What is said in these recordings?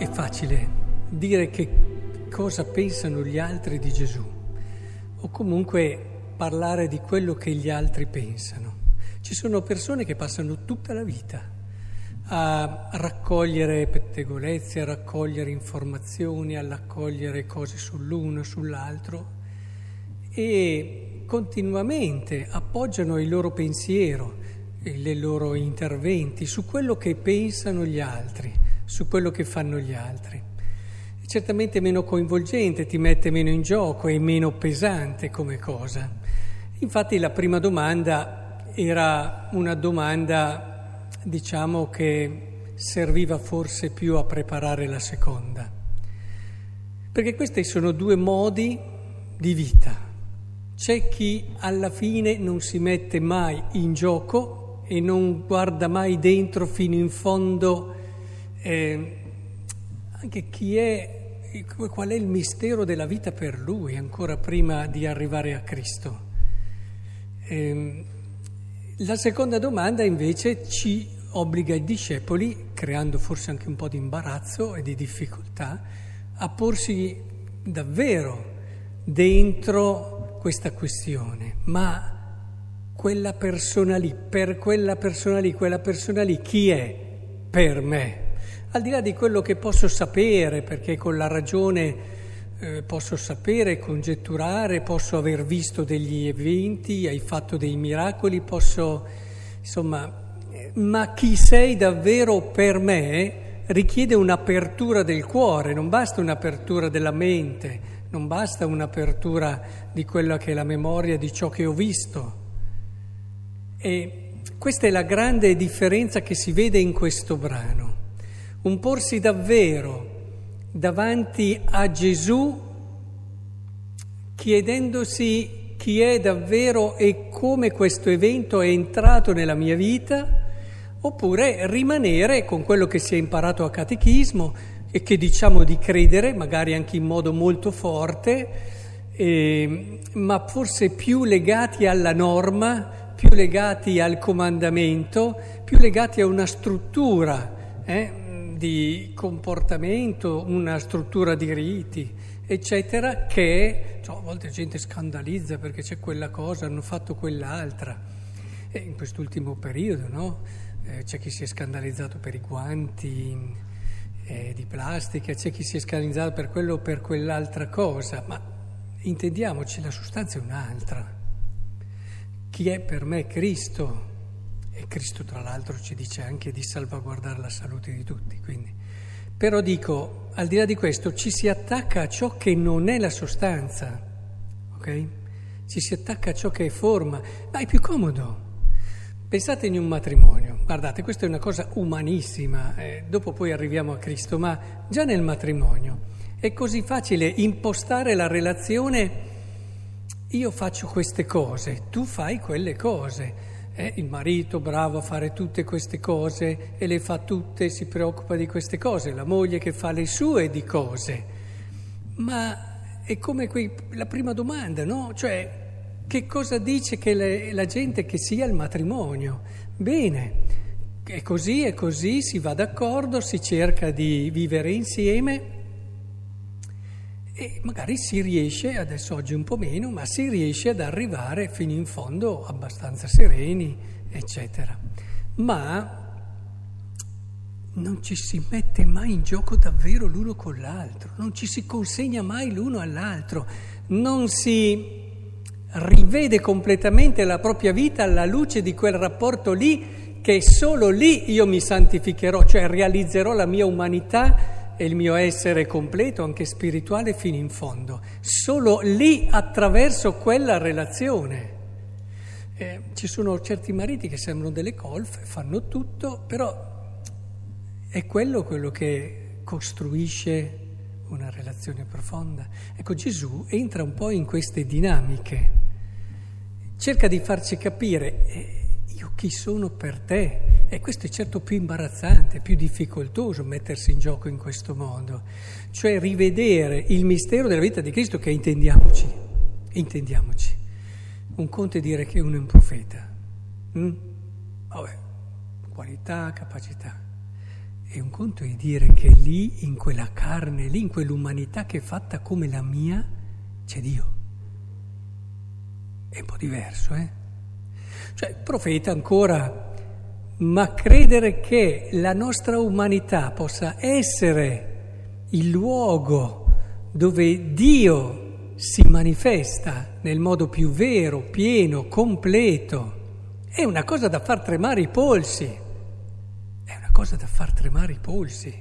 È facile dire che cosa pensano gli altri di Gesù, o comunque parlare di quello che gli altri pensano. Ci sono persone che passano tutta la vita a raccogliere pettegolezzi, a raccogliere informazioni, a raccogliere cose sull'uno, sull'altro, e continuamente appoggiano il loro pensiero, i loro interventi su quello che pensano gli altri, su quello che fanno gli altri. È certamente meno coinvolgente, ti mette meno in gioco, è meno pesante come cosa. Infatti la prima domanda era una domanda, diciamo, che serviva forse più a preparare la seconda, perché questi sono due modi di vita. C'è chi alla fine non si mette mai in gioco e non guarda mai dentro fino in fondo anche qual è il mistero della vita per lui, ancora prima di arrivare a Cristo. La seconda domanda invece ci obbliga i discepoli, creando forse anche un po' di imbarazzo e di difficoltà, a porsi davvero dentro questa questione, ma quella persona lì, chi è per me? Al di là di quello che posso sapere, perché con la ragione posso sapere, congetturare, posso aver visto degli eventi, hai fatto dei miracoli, posso, insomma, ma chi sei davvero per me richiede un'apertura del cuore, non basta un'apertura della mente, non basta un'apertura di quella che è la memoria di ciò che ho visto. E questa è la grande differenza che si vede in questo brano, un porsi davvero davanti a Gesù chiedendosi chi è davvero e come questo evento è entrato nella mia vita, oppure rimanere con quello che si è imparato a catechismo e che diciamo di credere, magari anche in modo molto forte, ma forse più legati alla norma, più legati al comandamento, più legati a una struttura di comportamento, una struttura di riti, eccetera, che a volte la gente scandalizza perché c'è quella cosa, hanno fatto quell'altra. E in quest'ultimo periodo, c'è chi si è scandalizzato per i guanti di plastica, c'è chi si è scandalizzato per quello o per quell'altra cosa, ma intendiamoci, la sostanza è un'altra. Chi è per me Cristo? E Cristo tra l'altro ci dice anche di salvaguardare la salute di tutti, quindi. Però dico, al di là di questo, ci si attacca a ciò che non è la sostanza, ok? Ci si attacca a ciò che è forma, ma è più comodo. Pensate in un matrimonio, guardate, questa è una cosa umanissima, dopo poi arriviamo a Cristo, ma già nel matrimonio è così facile impostare la relazione. Io faccio queste cose, tu fai quelle cose, il marito bravo a fare tutte queste cose e le fa tutte, si preoccupa di queste cose, la moglie che fa le sue di cose, ma è come la prima domanda, no? Cioè, che cosa dice che la gente che sia il matrimonio? Bene, è così, si va d'accordo, si cerca di vivere insieme. E magari si riesce, adesso oggi un po' meno, ma si riesce ad arrivare fino in fondo abbastanza sereni, eccetera. Ma non ci si mette mai in gioco davvero l'uno con l'altro, non ci si consegna mai l'uno all'altro, non si rivede completamente la propria vita alla luce di quel rapporto lì, che solo lì io mi santificherò, cioè realizzerò la mia umanità e il mio essere completo, anche spirituale, fino in fondo. Solo lì, attraverso quella relazione. Ci sono certi mariti che sembrano delle colfe, fanno tutto, però è quello che costruisce una relazione profonda. Ecco, Gesù entra un po' in queste dinamiche, cerca di farci capire io chi sono per te. E questo è certo più imbarazzante, più difficoltoso mettersi in gioco in questo modo, cioè rivedere il mistero della vita di Cristo, che intendiamoci, un conto è dire che uno è un profeta, qualità, capacità, E un conto è dire che lì, in quella carne, lì, in quell'umanità che è fatta come la mia, c'è Dio. È un po' diverso, eh? Cioè, profeta ancora, ma credere che la nostra umanità possa essere il luogo dove Dio si manifesta nel modo più vero, pieno, completo, è una cosa da far tremare i polsi. È una cosa da far tremare i polsi,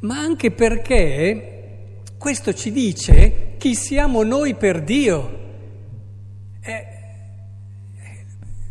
ma anche perché questo ci dice chi siamo noi per Dio.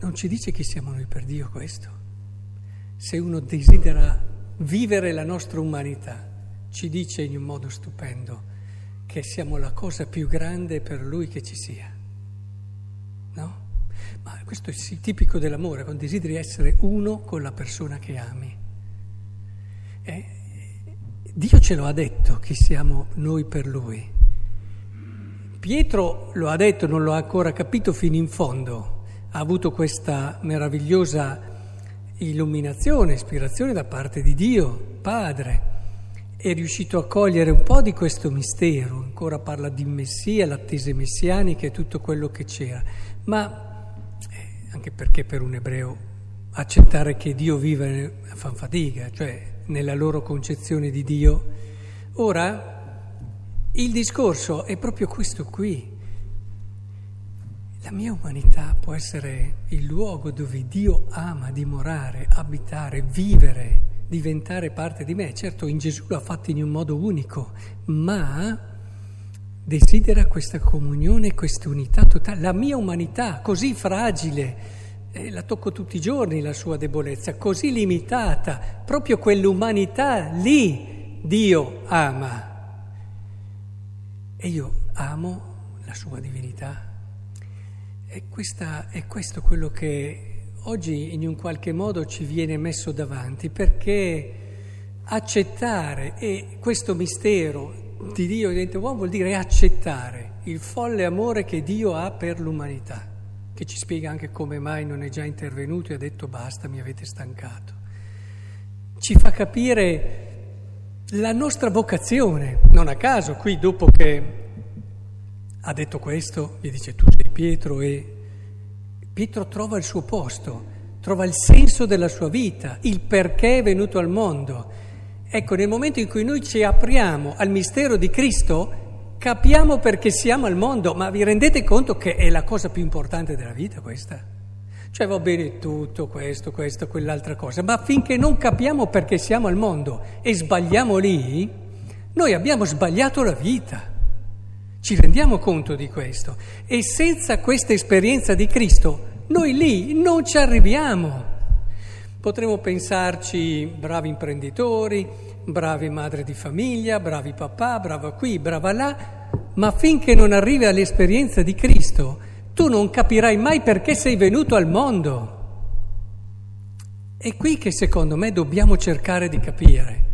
Non ci dice chi siamo noi per Dio questo. Se uno desidera vivere la nostra umanità, ci dice in un modo stupendo che siamo la cosa più grande per Lui che ci sia, no? Ma questo è tipico dell'amore, quando desideri essere uno con la persona che ami. Dio ce lo ha detto chi siamo noi per Lui. Pietro lo ha detto, non lo ha ancora capito fino in fondo, ha avuto questa meravigliosa illuminazione, ispirazione da parte di Dio Padre, è riuscito a cogliere un po' di questo mistero, ancora parla di Messia, l'attesa messianica e tutto quello che c'era, ma anche perché per un ebreo accettare che Dio vive fa fatica, cioè nella loro concezione di Dio. Ora, il discorso è proprio questo qui. La mia umanità può essere il luogo dove Dio ama dimorare, abitare, vivere, diventare parte di me. Certo, in Gesù l'ha fatto in un modo unico, ma desidera questa comunione, questa unità totale. La mia umanità, così fragile, la tocco tutti i giorni la sua debolezza, così limitata, proprio quell'umanità lì Dio ama. E io amo la sua divinità. E questo quello che oggi in un qualche modo ci viene messo davanti, perché accettare questo mistero di Dio diventa uomo vuol dire accettare il folle amore che Dio ha per l'umanità, che ci spiega anche come mai non è già intervenuto e ha detto basta, mi avete stancato. Ci fa capire la nostra vocazione. Non a caso qui, dopo che ha detto questo, gli dice tu sei Pietro, e Pietro trova il suo posto, trova il senso della sua vita, il perché è venuto al mondo. Ecco, nel momento in cui noi ci apriamo al mistero di Cristo, capiamo perché siamo al mondo, ma vi rendete conto che è la cosa più importante della vita questa? Cioè va bene tutto, questo, quell'altra cosa, ma finché non capiamo perché siamo al mondo e sbagliamo lì, noi abbiamo sbagliato la vita. Ci rendiamo conto di questo. E senza questa esperienza di Cristo, noi lì non ci arriviamo. Potremmo pensarci bravi imprenditori, bravi madri di famiglia, bravi papà, brava qui, brava là, ma finché non arrivi all'esperienza di Cristo, tu non capirai mai perché sei venuto al mondo. È qui che secondo me dobbiamo cercare di capire.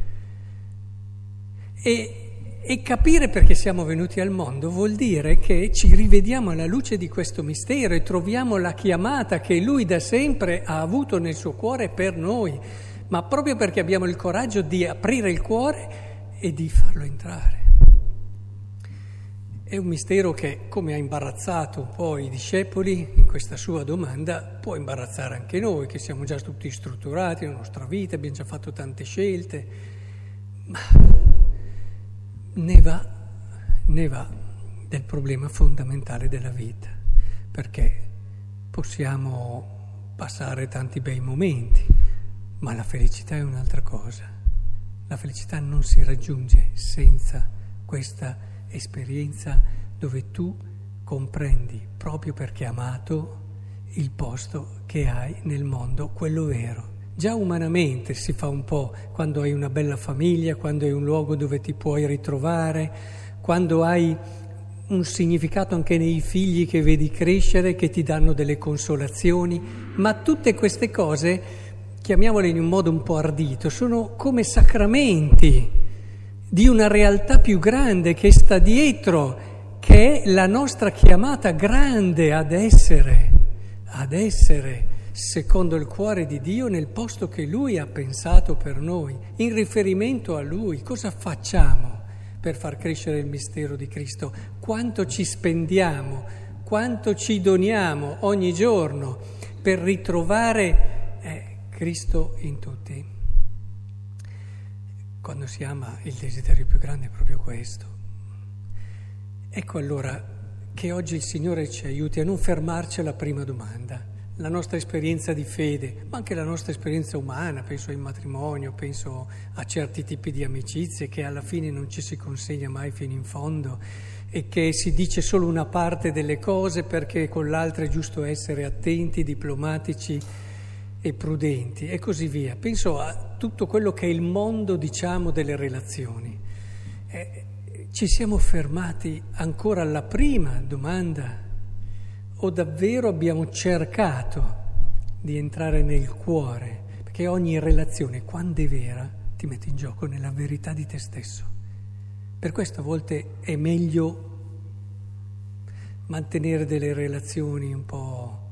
E capire perché siamo venuti al mondo vuol dire che ci rivediamo alla luce di questo mistero e troviamo la chiamata che Lui da sempre ha avuto nel suo cuore per noi, ma proprio perché abbiamo il coraggio di aprire il cuore e di farlo entrare. È un mistero che, come ha imbarazzato un po' i discepoli in questa sua domanda, può imbarazzare anche noi, che siamo già tutti strutturati nella nostra vita, abbiamo già fatto tante scelte, ma ne va del problema fondamentale della vita, perché possiamo passare tanti bei momenti, ma la felicità è un'altra cosa. La felicità non si raggiunge senza questa esperienza dove tu comprendi, proprio perché amato, il posto che hai nel mondo, quello vero. Già umanamente si fa un po' quando hai una bella famiglia, quando hai un luogo dove ti puoi ritrovare, quando hai un significato anche nei figli che vedi crescere, che ti danno delle consolazioni, ma tutte queste cose, chiamiamole in un modo un po' ardito, sono come sacramenti di una realtà più grande che sta dietro, che è la nostra chiamata grande ad essere secondo il cuore di Dio nel posto che Lui ha pensato per noi, in riferimento a Lui. Cosa facciamo per far crescere il mistero di Cristo? Quanto ci spendiamo, quanto ci doniamo ogni giorno per ritrovare Cristo in tutti? Quando si ama, il desiderio più grande è proprio questo. Ecco allora che oggi il Signore ci aiuti a non fermarci alla prima domanda, la nostra esperienza di fede, ma anche la nostra esperienza umana, penso al matrimonio, penso a certi tipi di amicizie che alla fine non ci si consegna mai fino in fondo e che si dice solo una parte delle cose perché con l'altra è giusto essere attenti, diplomatici e prudenti e così via. Penso a tutto quello che è il mondo, diciamo, delle relazioni. Ci siamo fermati ancora alla prima domanda o davvero abbiamo cercato di entrare nel cuore? Perché ogni relazione, quando è vera, ti mette in gioco nella verità di te stesso. Per questo a volte è meglio mantenere delle relazioni un po',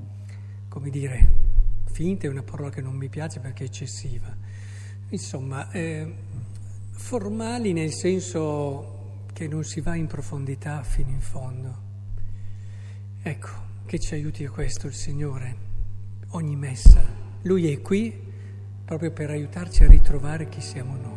come dire, finte, è una parola che non mi piace perché è eccessiva. Insomma, formali nel senso che non si va in profondità fino in fondo. Ecco, che ci aiuti a questo il Signore, ogni messa. Lui è qui proprio per aiutarci a ritrovare chi siamo noi.